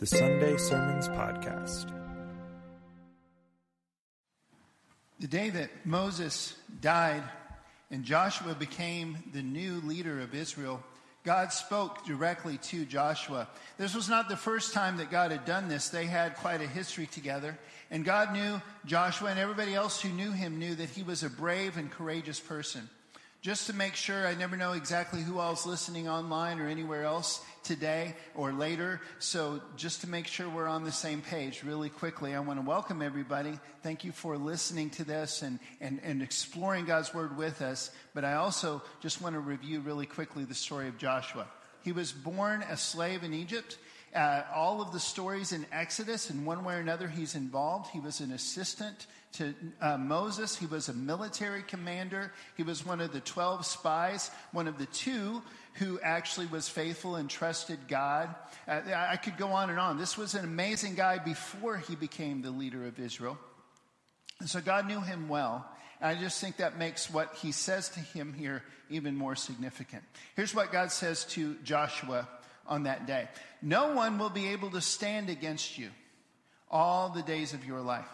The Sunday Sermons Podcast. The day that Moses died and Joshua became the new leader of Israel, God spoke directly to Joshua. This was not the first time that God had done this. They had quite a history together. And God knew Joshua, and everybody else who knew him knew that he was a brave and courageous person. Just to make sure, I never know exactly who all's listening online or anywhere else today or later. So just to make sure we're on the same page really quickly, I want to welcome everybody. Thank you for listening to this and exploring God's word with us. But I also just want to review really quickly the story of Joshua. He was born a slave in Egypt. All of the stories in Exodus, in one way or another, he's involved. He was an assistant to Moses. He was a military commander. He was one of the 12 spies, one of the two who actually was faithful and trusted God. I could go on and on. This was an amazing guy before he became the leader of Israel. And so God knew him well. And I just think that makes what he says to him here even more significant. Here's what God says to Joshua on that day. No one will be able to stand against you all the days of your life.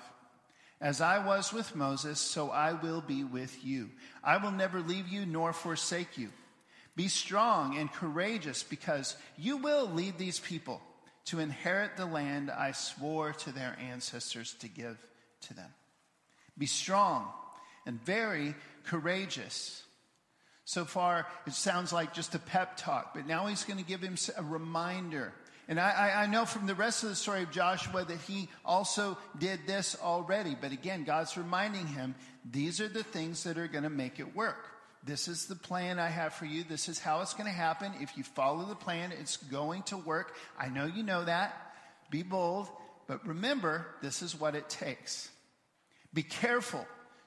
As I was with Moses, so I will be with you. I will never leave you nor forsake you. Be strong and courageous, because you will lead these people to inherit the land I swore to their ancestors to give to them. Be strong and very courageous. So far, it sounds like just a pep talk, but now he's going to give him a reminder. And I know from the rest of the story of Joshua that he also did this already. But again, God's reminding him, these are the things that are going to make it work. This is the plan I have for you. This is how it's going to happen. If you follow the plan, it's going to work. I know you know that. Be bold. But remember, this is what it takes. Be careful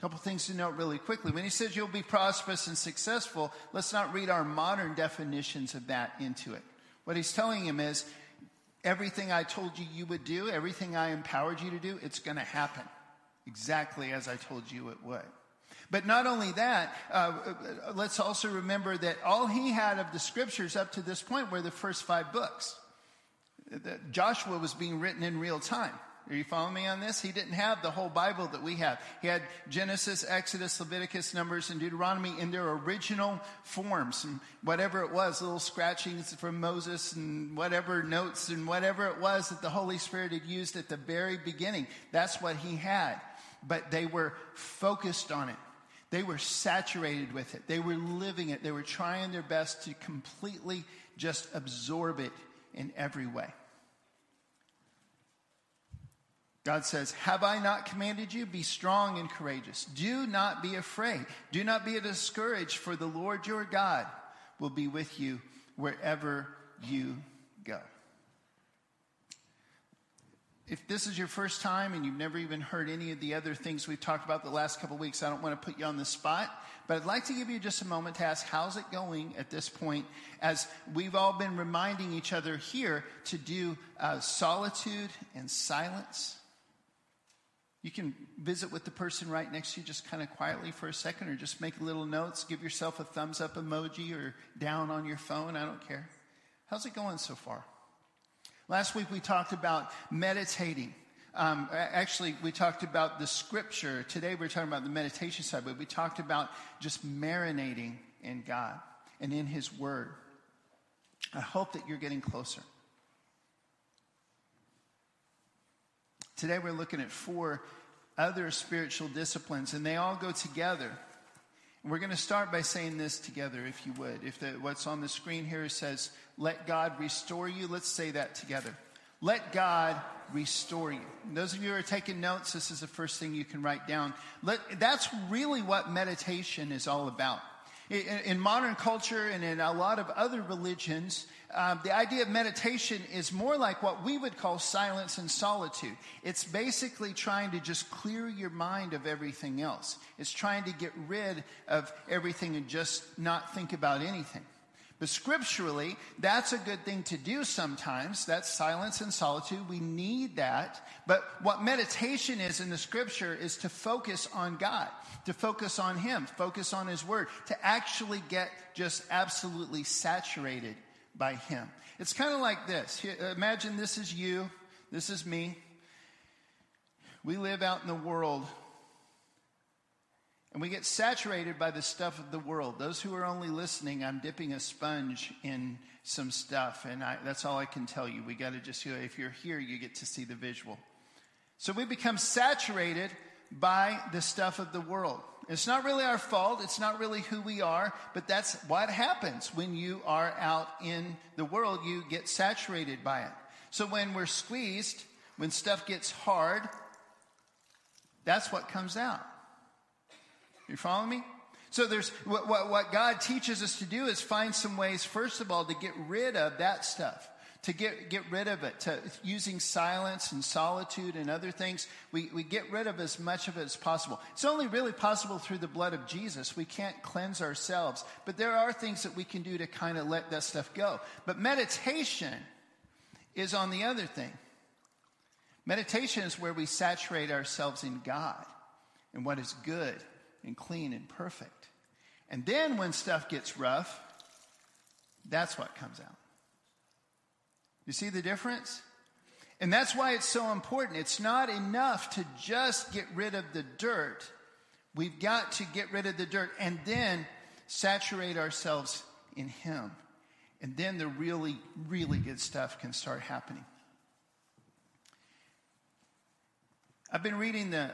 Couple things to note really quickly. When he says you'll be prosperous and successful, let's not read our modern definitions of that into it. What he's telling him is, everything I told you would do, everything I empowered you to do, it's going to happen exactly as I told you it would. But not only that, let's also remember that all he had of the scriptures up to this point were the first 5 books. Joshua was being written in real time. Are you following me on this? He didn't have the whole Bible that we have. He had Genesis, Exodus, Leviticus, Numbers, and Deuteronomy in their original forms. And whatever it was, little scratchings from Moses and whatever notes and whatever it was that the Holy Spirit had used at the very beginning. That's what he had. But they were focused on it. They were saturated with it. They were living it. They were trying their best to completely just absorb it in every way. God says, have I not commanded you? Be strong and courageous. Do not be afraid. Do not be discouraged, for the Lord your God will be with you wherever you go. If this is your first time and you've never even heard any of the other things we've talked about the last couple of weeks, I don't want to put you on the spot, but I'd like to give you just a moment to ask, how's it going at this point? As we've all been reminding each other here to do solitude and silence. You can visit with the person right next to you just kind of quietly for a second, or just make little notes. Give yourself a thumbs up emoji or down on your phone. I don't care. How's it going so far? Last week we talked about meditating. Actually, we talked about the scripture. Today we're talking about the meditation side, but we talked about just marinating in God and in his word. I hope that you're getting closer. Today we're looking at 4 other spiritual disciplines, and they all go together. And we're going to start by saying this together, if you would. If what's on the screen here says, let God restore you, let's say that together. Let God restore you. And those of you who are taking notes, this is the first thing you can write down. That's really what meditation is all about. In modern culture and in a lot of other religions, the idea of meditation is more like what we would call silence and solitude. It's basically trying to just clear your mind of everything else. It's trying to get rid of everything and just not think about anything. But scripturally, that's a good thing to do sometimes. That's silence and solitude. We need that. But what meditation is in the scripture is to focus on God, to focus on Him, focus on His word, to actually get just absolutely saturated by Him. It's kind of like this. Imagine this is you. This is me. We live out in the world. And we get saturated by the stuff of the world. Those who are only listening, I'm dipping a sponge in some stuff. And that's all I can tell you. We got to just, if you're here, you get to see the visual. So we become saturated by the stuff of the world. It's not really our fault. It's not really who we are. But that's what happens when you are out in the world. You get saturated by it. So when we're squeezed, when stuff gets hard, that's what comes out. You following me? So there's what God teaches us to do is find some ways, first of all, to get rid of that stuff, to get rid of it, to using silence and solitude and other things. We get rid of as much of it as possible. It's only really possible through the blood of Jesus. We can't cleanse ourselves, but there are things that we can do to kind of let that stuff go. But meditation is on the other thing. Meditation is where we saturate ourselves in God and what is good and clean and perfect. And then when stuff gets rough, that's what comes out. You see the difference? And that's why it's so important. It's not enough to just get rid of the dirt. We've got to get rid of the dirt and then saturate ourselves in Him. And then the really, really good stuff can start happening. I've been reading the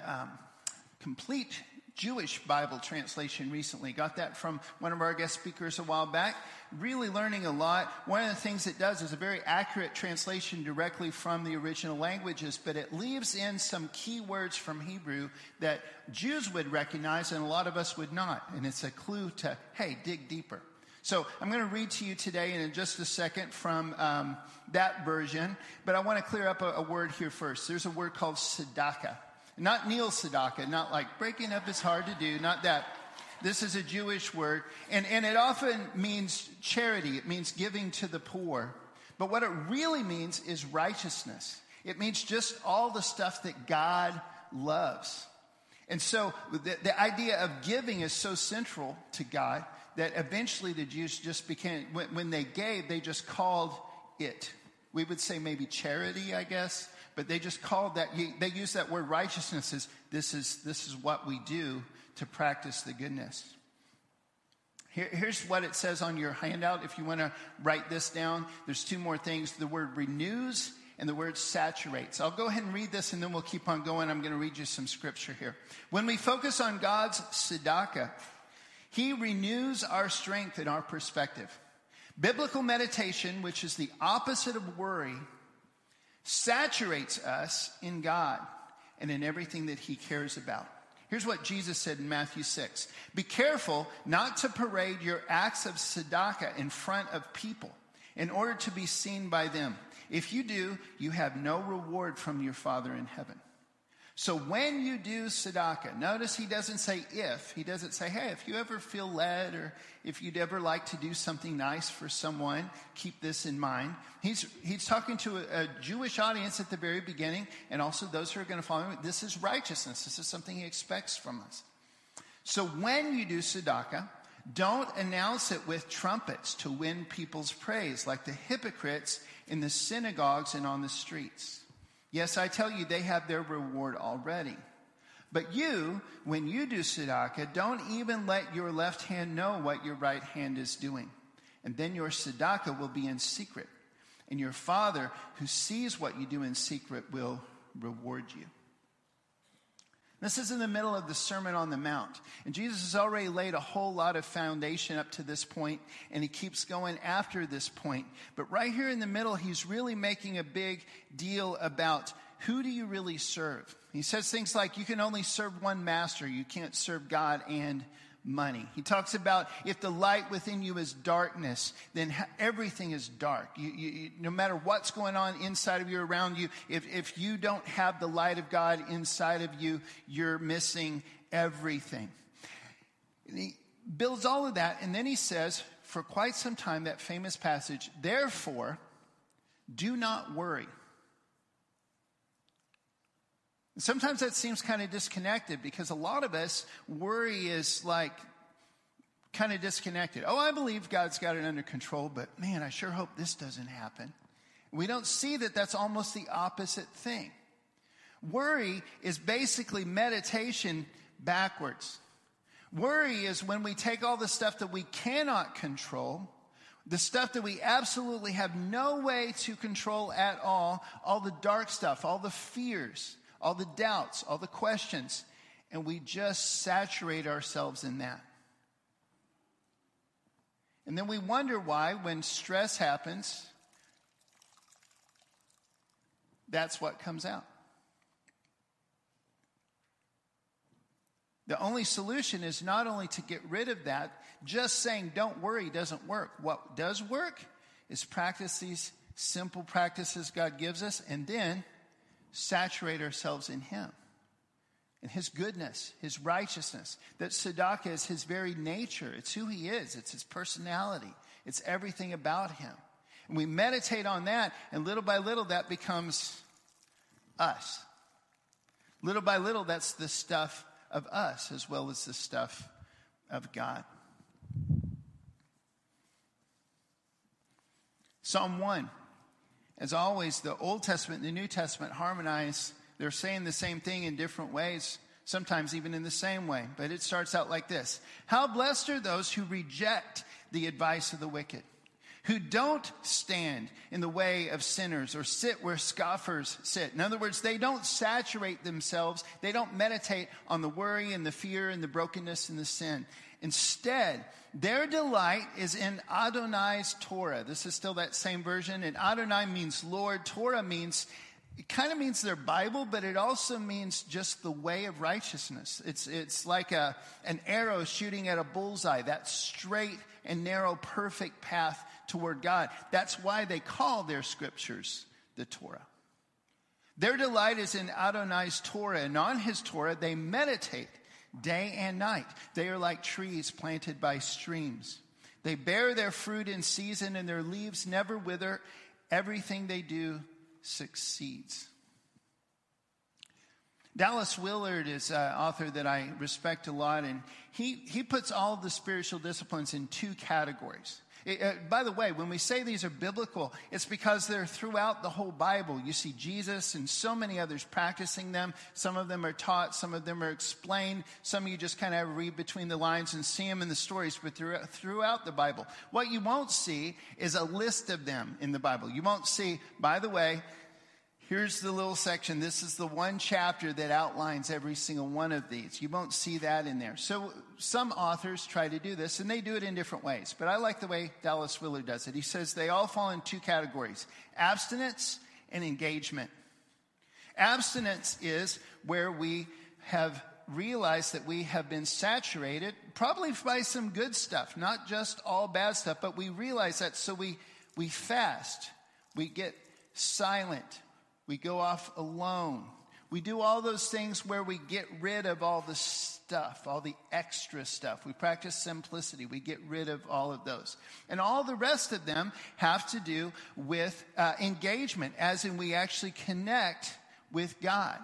complete Jewish Bible translation recently. Got that from one of our guest speakers a while back. Really learning a lot. One of the things it does is a very accurate translation directly from the original languages, but it leaves in some key words from Hebrew that Jews would recognize and a lot of us would not. And it's a clue to, hey, dig deeper. So I'm going to read to you today in just a second from that version, but I want to clear up a word here first. There's a word called tzedakah. Not Neil Sedaka, not like breaking up is hard to do, not that. This is a Jewish word. And it often means charity. It means giving to the poor. But what it really means is righteousness. It means just all the stuff that God loves. And so the idea of giving is so central to God that eventually the Jews just became, when they gave, they just called it. We would say maybe charity, I guess. But they just called that, they use that word righteousness as this is what we do to practice the goodness. Here's what it says on your handout. If you want to write this down, there's two more things. The word renews and the word saturates. I'll go ahead and read this and then we'll keep on going. I'm going to read you some scripture here. When we focus on God's tzedakah, He renews our strength and our perspective. Biblical meditation, which is the opposite of worry, saturates us in God and in everything that He cares about. Here's what Jesus said in Matthew 6. Be careful not to parade your acts of tzedakah in front of people in order to be seen by them. If you do, you have no reward from your Father in heaven. So when you do tzedakah, notice He doesn't say if. He doesn't say, hey, if you ever feel led or if you'd ever like to do something nice for someone, keep this in mind. He's talking to a Jewish audience at the very beginning and also those who are going to follow Him. This is righteousness. This is something He expects from us. So when you do tzedakah, don't announce it with trumpets to win people's praise like the hypocrites in the synagogues and on the streets. Yes, I tell you, they have their reward already. But you, when you do tzedakah, don't even let your left hand know what your right hand is doing. And then your tzedakah will be in secret. And your Father, who sees what you do in secret, will reward you. This is in the middle of the Sermon on the Mount. And Jesus has already laid a whole lot of foundation up to this point, and He keeps going after this point. But right here in the middle, He's really making a big deal about who do you really serve. He says things like, you can only serve one master. You can't serve God and money. He talks about if the light within you is darkness, then everything is dark. No matter what's going on inside of you, around you, if you don't have the light of God inside of you, you're missing everything. And he builds all of that, and then he says, for quite some time, that famous passage, therefore, do not worry. Sometimes that seems kind of disconnected because a lot of us, worry is like kind of disconnected. Oh, I believe God's got it under control, but man, I sure hope this doesn't happen. We don't see that that's almost the opposite thing. Worry is basically meditation backwards. Worry is when we take all the stuff that we cannot control, the stuff that we absolutely have no way to control at all the dark stuff, all the fears, all the doubts, all the questions, and we just saturate ourselves in that. And then we wonder why, when stress happens, that's what comes out. The only solution is not only to get rid of that, just saying don't worry doesn't work. What does work is practice these simple practices God gives us, and then saturate ourselves in him and his goodness, his righteousness. That tzedakah is his very nature. It's who he is. It's his personality. It's everything about him. And we meditate on that, and little by little that becomes us. Little by little, that's the stuff of us as well as the stuff of God. Psalm 1. As always, the Old Testament and the New Testament harmonize. They're saying the same thing in different ways, sometimes even in the same way. But it starts out like this. How blessed are those who reject the advice of the wicked, who don't stand in the way of sinners or sit where scoffers sit. In other words, they don't saturate themselves. They don't meditate on the worry and the fear and the brokenness and the sin. Instead, their delight is in Adonai's Torah. This is still that same version. And Adonai means Lord. Torah means, it kind of means their Bible, but it also means just the way of righteousness. It's like an arrow shooting at a bullseye, that straight and narrow, perfect path toward God. That's why they call their scriptures the Torah. Their delight is in Adonai's Torah, and on his Torah they meditate day and night. They are like trees planted by streams. They bear their fruit in season, and their leaves never wither. Everything they do succeeds. Dallas Willard is an author that I respect a lot, and he puts all the spiritual disciplines in two categories. By the way, when we say these are biblical, it's because they're throughout the whole Bible. You see Jesus and so many others practicing them. Some of them are taught. Some of them are explained. Some of you just kind of read between the lines and see them in the stories, but throughout the Bible. What you won't see is a list of them in the Bible. You won't see, by the way, here's the little section. This is the one chapter that outlines every single one of these. You won't see that in there. So some authors try to do this, and they do it in different ways. But I like the way Dallas Willard does it. He says they all fall in two categories, abstinence and engagement. Abstinence is where we have realized that we have been saturated, probably by some good stuff, not just all bad stuff, but we realize that, so we fast, we get silent, we go off alone. We do all those things where we get rid of all the stuff, all the extra stuff. We practice simplicity. We get rid of all of those. And all the rest of them have to do with engagement, as in we actually connect with God.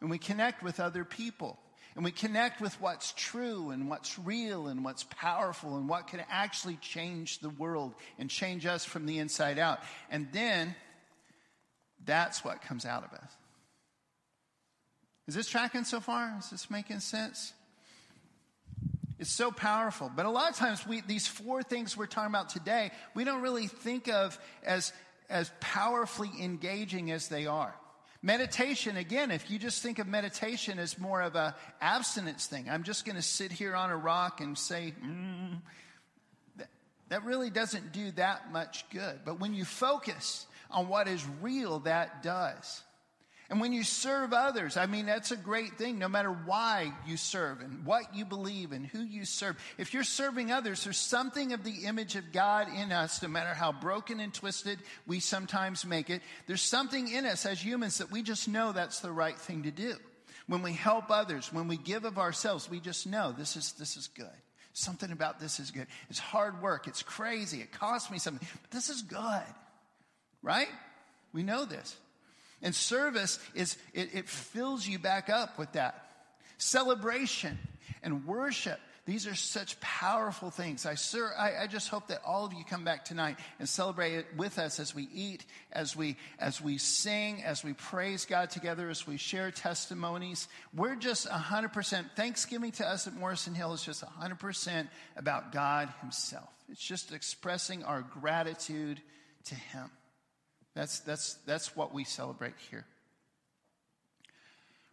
And we connect with other people. And we connect with what's true and what's real and what's powerful and what can actually change the world and change us from the inside out. And then that's what comes out of us. Is this tracking so far? Is this making sense? It's so powerful. But a lot of times, these four things we're talking about today, we don't really think of as powerfully engaging as they are. Meditation, again, if you just think of meditation as more of an abstinence thing, I'm just going to sit here on a rock and say, that really doesn't do that much good. But when you focus on what is real, that does. And when you serve others, I mean, that's a great thing, no matter why you serve and what you believe and who you serve. If you're serving others, there's something of the image of God in us, no matter how broken and twisted we sometimes make it. There's something in us as humans that we just know that's the right thing to do. When we help others, when we give of ourselves, we just know this is good. Something about this is good. It's hard work. It's crazy. It costs me something. But this is good, right? We know this. And service is, it fills you back up with that. Celebration and worship, these are such powerful things. I just hope that all of you come back tonight and celebrate it with us as we eat, as we sing, as we praise God together, as we share testimonies. We're just 100%, Thanksgiving to us at Morrison Hill is just 100% about God himself. It's just expressing our gratitude to him. That's what we celebrate here.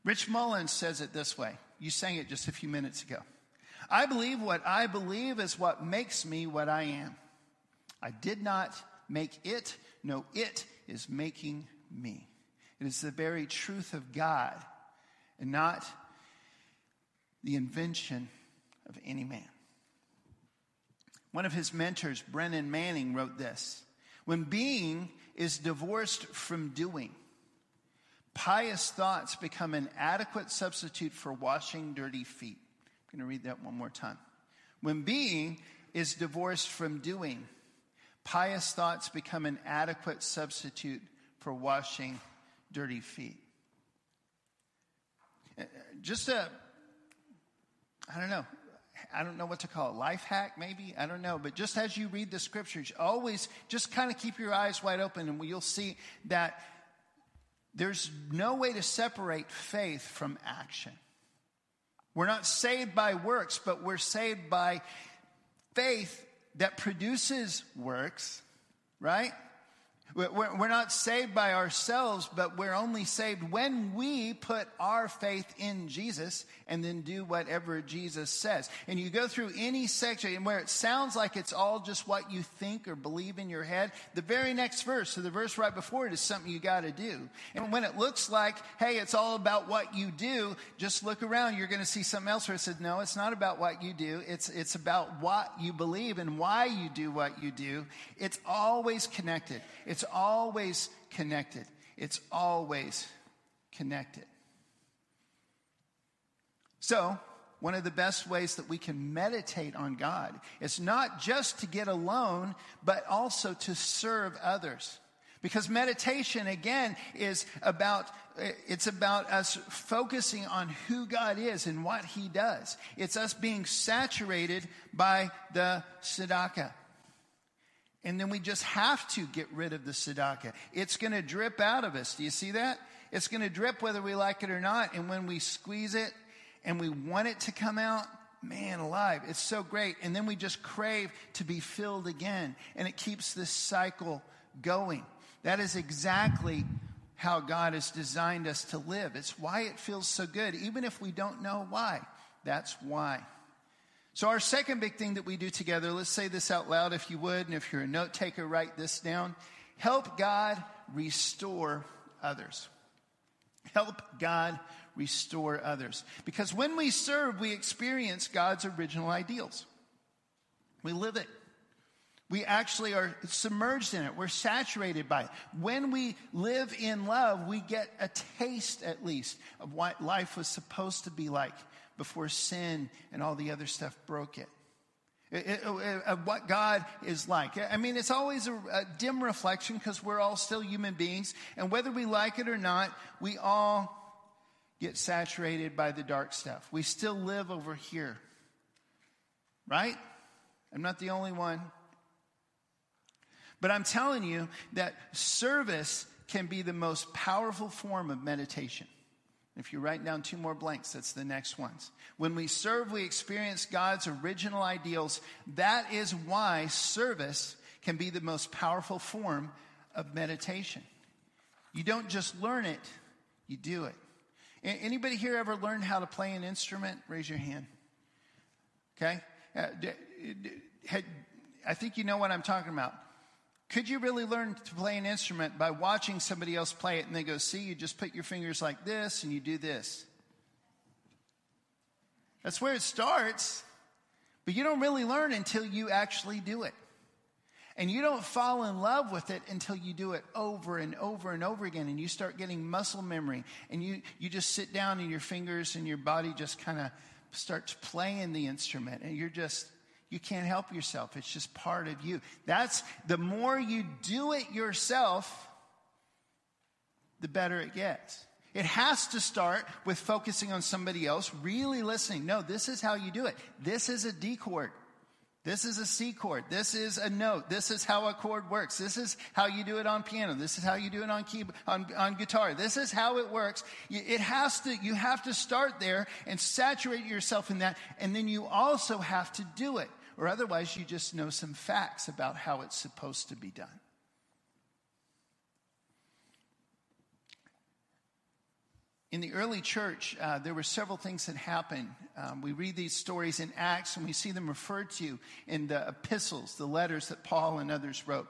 Rich Mullins says it this way. You sang it just a few minutes ago. I believe what I believe is what makes me what I am. I did not make it. No, it is making me. It is the very truth of God and not the invention of any man. One of his mentors, Brennan Manning, wrote this. When being is divorced from doing, pious thoughts become an adequate substitute for washing dirty feet. I'm going to read that one more time. When being is divorced from doing, pious thoughts become an adequate substitute for washing dirty feet. Just a, I don't know what to call it, life hack maybe, I don't know. But just as you read the scriptures, always just kind of keep your eyes wide open and you'll see that there's no way to separate faith from action. We're not saved by works, but we're saved by faith that produces works, right? We're not saved by ourselves, but we're only saved when we put our faith in Jesus and then do whatever Jesus says. And you go through any section and where it sounds like it's all just what you think or believe in your head, the very next verse, so the verse right before it, is something you got to do. And when it looks like, hey, it's all about what you do, just look around. You're going to see something else where it says, no, it's not about what you do. It's about what you believe and why you do what you do. It's always connected. It's always connected. It's always connected. So, one of the best ways that we can meditate on God is not just to get alone, but also to serve others. Because meditation, again, is about, it's about us focusing on who God is and what he does. It's us being saturated by the tzedakah. And then we just have to get rid of the tzedakah. It's going to drip out of us. Do you see that? It's going to drip whether we like it or not. And when we squeeze it and we want it to come out, man alive, it's so great. And then we just crave to be filled again. And it keeps this cycle going. That is exactly how God has designed us to live. It's why it feels so good, even if we don't know why. That's why. So our second big thing that we do together, let's say this out loud if you would, and if you're a note taker, write this down. Help God restore others. Help God restore others. Because when we serve, we experience God's original ideals. We live it. We actually are submerged in it. We're saturated by it. When we live in love, we get a taste, at least, of what life was supposed to be like before sin and all the other stuff broke it. What God is like. I mean, it's always a dim reflection because we're all still human beings. And whether we like it or not, we all get saturated by the dark stuff. We still live over here. Right? I'm not the only one. But I'm telling you that service can be the most powerful form of meditation. If you write down two more blanks, that's the next ones. When we serve, we experience God's original ideals. That is why service can be the most powerful form of meditation. You don't just learn it, you do it. Anybody here ever learned how to play an instrument? Raise your hand. Okay? I think you know what I'm talking about. Could you really learn to play an instrument by watching somebody else play it and they go, see, you just put your fingers like this and you do this? That's where it starts, but you don't really learn until you actually do it. And you don't fall in love with it until you do it over and over and over again, and you start getting muscle memory, and you just sit down and your fingers and your body just kind of starts playing the instrument, and you can't help yourself. It's just part of you. That's the more you do it yourself, the better it gets. It has to start with focusing on somebody else, really listening. No, this is how you do it. This is a D chord. This is a C chord. This is a note. This is how a chord works. This is how you do it on piano. This is how you do it on keyboard, on guitar. This is how it works. You have to start there and saturate yourself in that. And then you also have to do it. Or otherwise, you just know some facts about how it's supposed to be done. In the early church, there were several things that happened. We read these stories in Acts, and we see them referred to in the epistles, the letters that Paul and others wrote.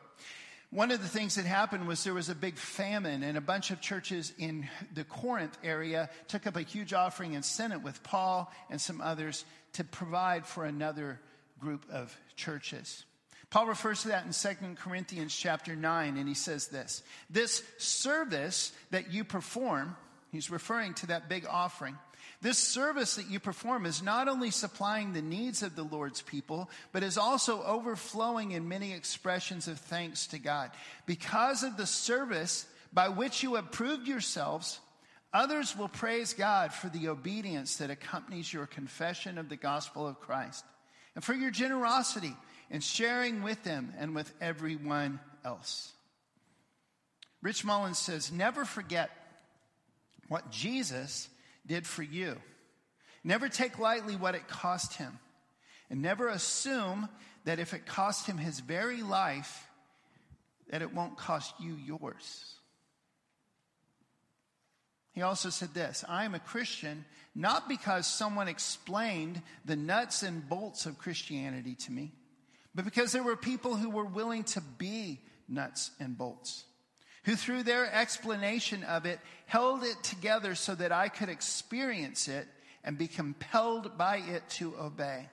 One of the things that happened was there was a big famine, and a bunch of churches in the Corinth area took up a huge offering and sent it with Paul and some others to provide for another group of churches. Paul refers to that in 2 Corinthians chapter 9, and he says this, "This service that you perform..." He's referring to that big offering. "This service that you perform is not only supplying the needs of the Lord's people, but is also overflowing in many expressions of thanks to God. Because of the service by which you have proved yourselves, others will praise God for the obedience that accompanies your confession of the gospel of Christ, and for your generosity in sharing with them and with everyone else." Rich Mullins says, "Never forget what Jesus did for you. Never take lightly what it cost him. And never assume that if it cost him his very life, that it won't cost you yours." He also said this, "I am a Christian not because someone explained the nuts and bolts of Christianity to me, but because there were people who were willing to be nuts and bolts, who through their explanation of it held it together so that I could experience it and be compelled by it to obey.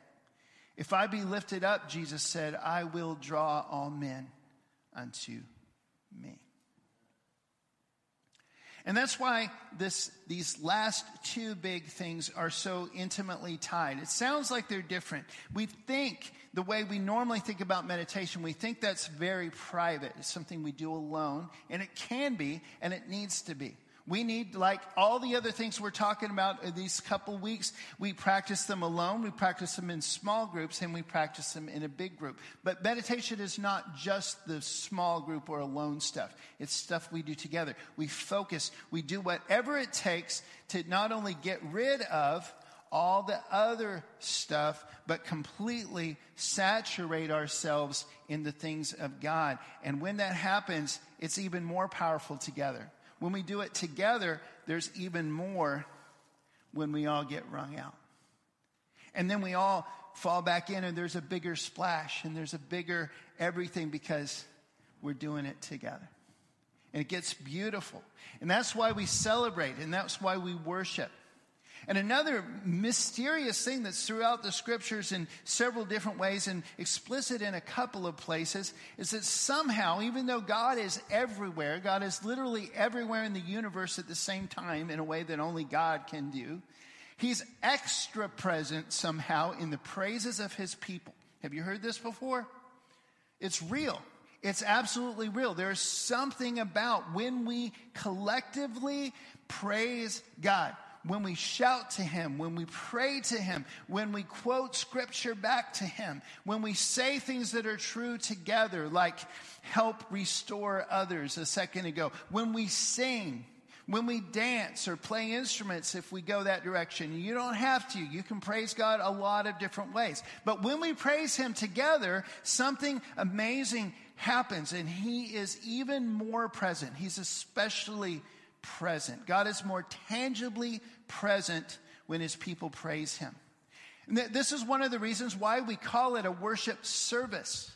If I be lifted up," Jesus said, "I will draw all men unto me." And that's why these last two big things are so intimately tied. It sounds like they're different. We think the way we normally think about meditation, we think that's very private. It's something we do alone, and it can be, and it needs to be. We need, like all the other things we're talking about in these couple weeks, we practice them alone, we practice them in small groups, and we practice them in a big group. But meditation is not just the small group or alone stuff. It's stuff we do together. We focus. We do whatever it takes to not only get rid of all the other stuff, but completely saturate ourselves in the things of God. And when that happens, it's even more powerful together. When we do it together, there's even more when we all get wrung out. And then we all fall back in, and there's a bigger splash, and there's a bigger everything, because we're doing it together. And it gets beautiful. And that's why we celebrate, and that's why we worship. And another mysterious thing that's throughout the scriptures in several different ways and explicit in a couple of places is that somehow, even though God is everywhere, God is literally everywhere in the universe at the same time in a way that only God can do, he's extra present somehow in the praises of his people. Have you heard this before? It's real. It's absolutely real. There's something about when we collectively praise God. When we shout to him, when we pray to him, when we quote scripture back to him, when we say things that are true together, like help restore others a second ago, when we sing, when we dance or play instruments, if we go that direction, you don't have to. You can praise God a lot of different ways. But when we praise him together, something amazing happens, and he is even more present. He's especially present. God is more tangibly present when his people praise him. And this is one of the reasons why we call it a worship service.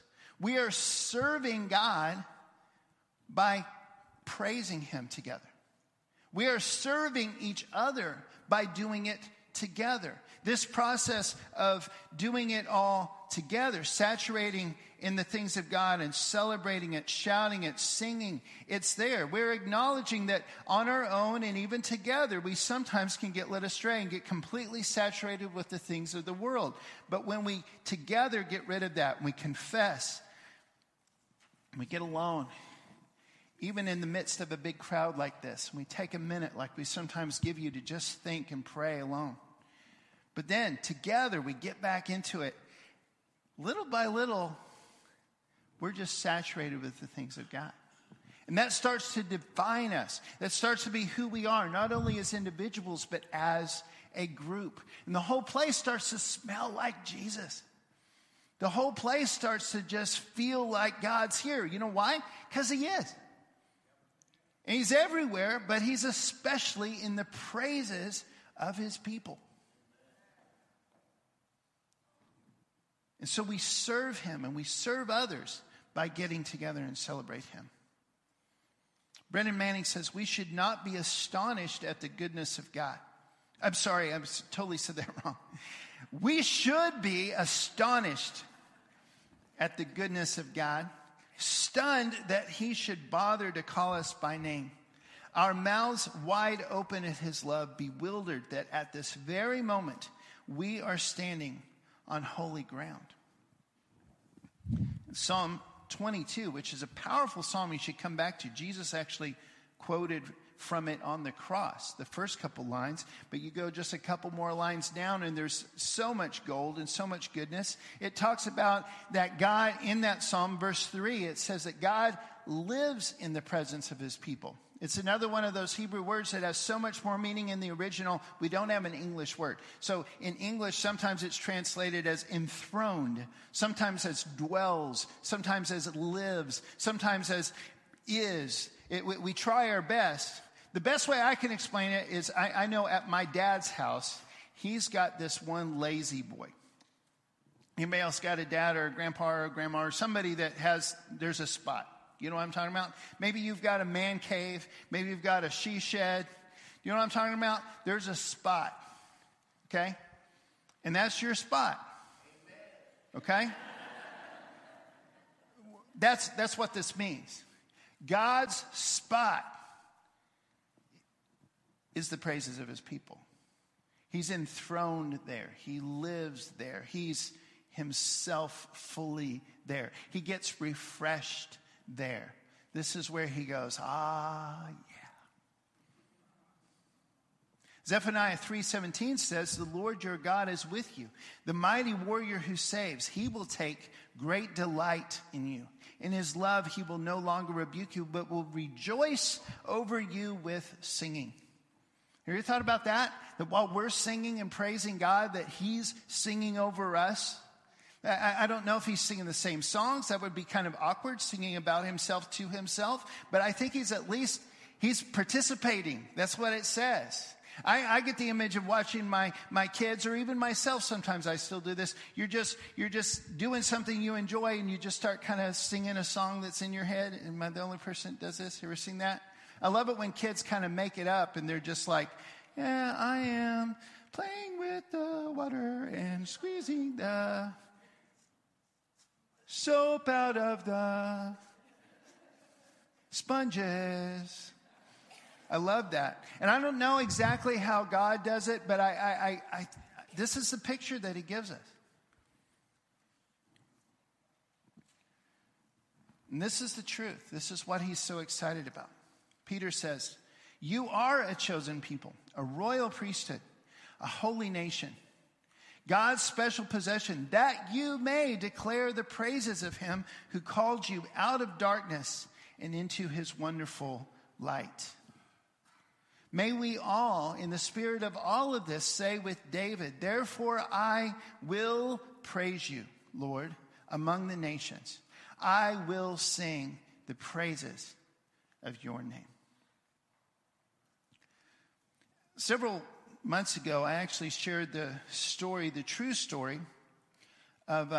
We are serving God by praising Him together. We are serving each other by doing it together. This process of doing it all together, saturating in the things of God and celebrating it, shouting it, singing, it's there. We're acknowledging that on our own and even together, we sometimes can get led astray and get completely saturated with the things of the world. But when we together get rid of that, we confess, we get alone, even in the midst of a big crowd like this, we take a minute like we sometimes give you to just think and pray alone. But then together we get back into it. Little by little, we're just saturated with the things of God. And that starts to define us. That starts to be who we are, not only as individuals, but as a group. And the whole place starts to smell like Jesus. The whole place starts to just feel like God's here. You know why? Because He is. And He's everywhere, but He's especially in the praises of His people. And so we serve Him and we serve others by getting together and celebrate Him. Brennan Manning says, we should not be astonished at the goodness of God. I'm sorry, I totally said that wrong. We should be astonished at the goodness of God, stunned that He should bother to call us by name. Our mouths wide open at His love, bewildered that at this very moment we are standing on holy ground. Psalm 22, which is a powerful psalm you should come back to. Jesus actually quoted from it on the cross, the first couple lines, but you go just a couple more lines down and there's so much gold and so much goodness. It talks about that God in that psalm, verse 3, it says that God lives in the presence of His people. It's another one of those Hebrew words that has so much more meaning in the original. We don't have an English word. So in English, sometimes it's translated as enthroned, sometimes as dwells, sometimes as lives, sometimes as is. We try our best. The best way I can explain it is I know at my dad's house, he's got this one lazy boy. Anybody else got a dad or a grandpa or a grandma or somebody that has, there's a spot. You know what I'm talking about? Maybe you've got a man cave. Maybe you've got a she shed. You know what I'm talking about? There's a spot. Okay? And that's your spot. Okay? That's what this means. God's spot is the praises of His people. He's enthroned there. He lives there. He's Himself fully there. He gets refreshed there. This is where He goes, ah, yeah. Zephaniah 3:17 says, the Lord your God is with you, the mighty warrior who saves. He will take great delight in you. In His love, He will no longer rebuke you, but will rejoice over you with singing. Have you thought about that? That while we're singing and praising God, that He's singing over us? I don't know if He's singing the same songs. That would be kind of awkward, singing about Himself to Himself. But I think He's at least, He's participating. That's what it says. I get the image of watching my kids or even myself. Sometimes I still do this. You're just doing something you enjoy and you just start kind of singing a song that's in your head. Am I the only person that does this? You ever seen that? I love it when kids kind of make it up and they're just like, yeah, I am playing with the water and squeezing the soap out of the sponges. I love that. And I don't know exactly how God does it, but I this is the picture that He gives us. And this is the truth. This is what He's so excited about. Peter says, you are a chosen people, a royal priesthood, a holy nation, God's special possession, that you may declare the praises of Him who called you out of darkness and into His wonderful light. May we all, in the spirit of all of this, say with David, therefore I will praise you, Lord, among the nations. I will sing the praises of your name. Several months ago, I actually shared the story, the true story of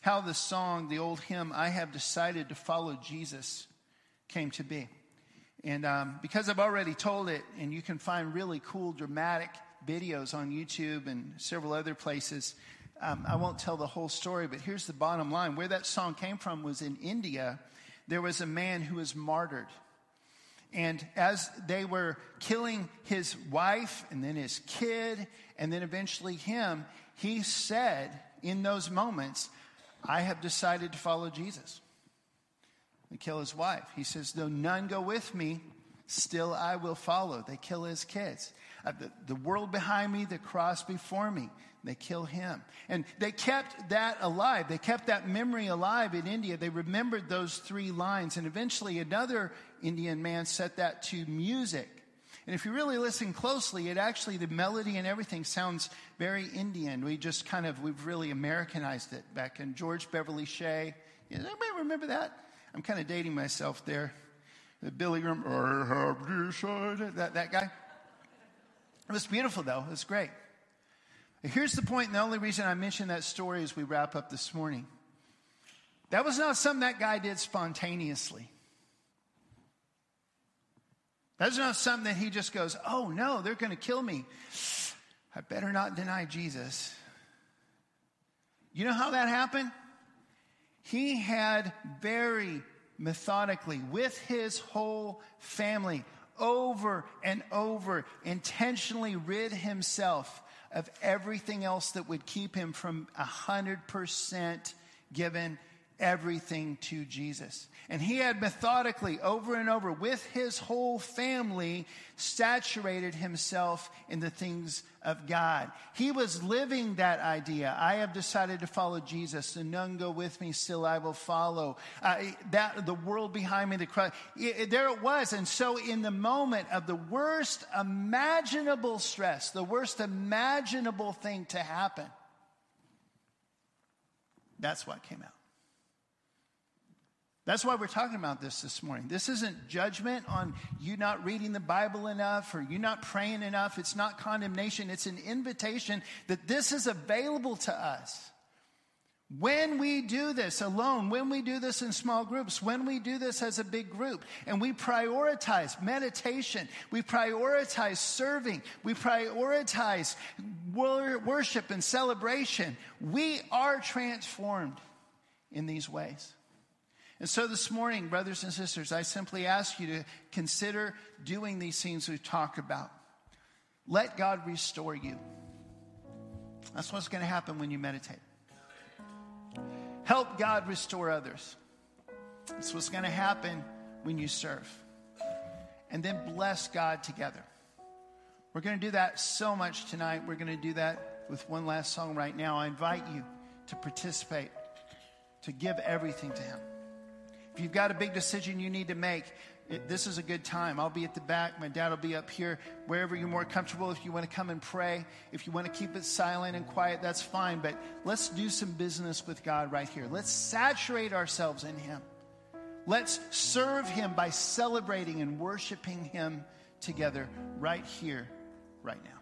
how the song, the old hymn, I Have Decided to Follow Jesus, came to be. And because I've already told it, and you can find really cool, dramatic videos on YouTube and several other places, I won't tell the whole story, but here's the bottom line. Where that song came from was in India. There was a man who was martyred. And as they were killing his wife and then his kid and then eventually him, he said in those moments, I have decided to follow Jesus. They kill his wife. He says, though none go with me, still I will follow. They kill his kids. The world behind me, the cross before me. They kill him. And they kept that alive. They kept that memory alive in India. They remembered those three lines. And eventually another Indian man set that to music. And if you really listen closely, it actually, the melody and everything sounds very Indian. We've really Americanized it back in George Beverly Shea. Does anybody remember that? I'm kind of dating myself there. The Billy Graham, I have decided, that guy. It was beautiful, though. It was great. Here's the point, and the only reason I mention that story as we wrap up this morning. That was not something that guy did spontaneously. That's not something that he just goes, oh no, they're going to kill me. I better not deny Jesus. You know how that happened? He had very methodically, with his whole family, over and over, intentionally rid himself of everything else that would keep him from 100% giving everything to Jesus. And he had methodically, over and over, with his whole family, saturated himself in the things of God. He was living that idea. I have decided to follow Jesus, and none go with me, still I will follow. The world behind me, the cross. There it was. And so in the moment of the worst imaginable stress, the worst imaginable thing to happen, that's what came out. That's why we're talking about this morning. This isn't judgment on you not reading the Bible enough or you not praying enough. It's not condemnation. It's an invitation that this is available to us. When we do this alone, when we do this in small groups, when we do this as a big group, and we prioritize meditation, we prioritize serving, we prioritize worship and celebration, we are transformed in these ways. And so this morning, brothers and sisters, I simply ask you to consider doing these things we've talked about. Let God restore you. That's what's going to happen when you meditate. Help God restore others. That's what's going to happen when you serve. And then bless God together. We're going to do that so much tonight. We're going to do that with one last song right now. I invite you to participate, to give everything to Him. If you've got a big decision you need to make, this is a good time. I'll be at the back. My dad will be up here, wherever you're more comfortable. If you want to come and pray, if you want to keep it silent and quiet, that's fine. But let's do some business with God right here. Let's saturate ourselves in Him. Let's serve Him by celebrating and worshiping Him together right here, right now.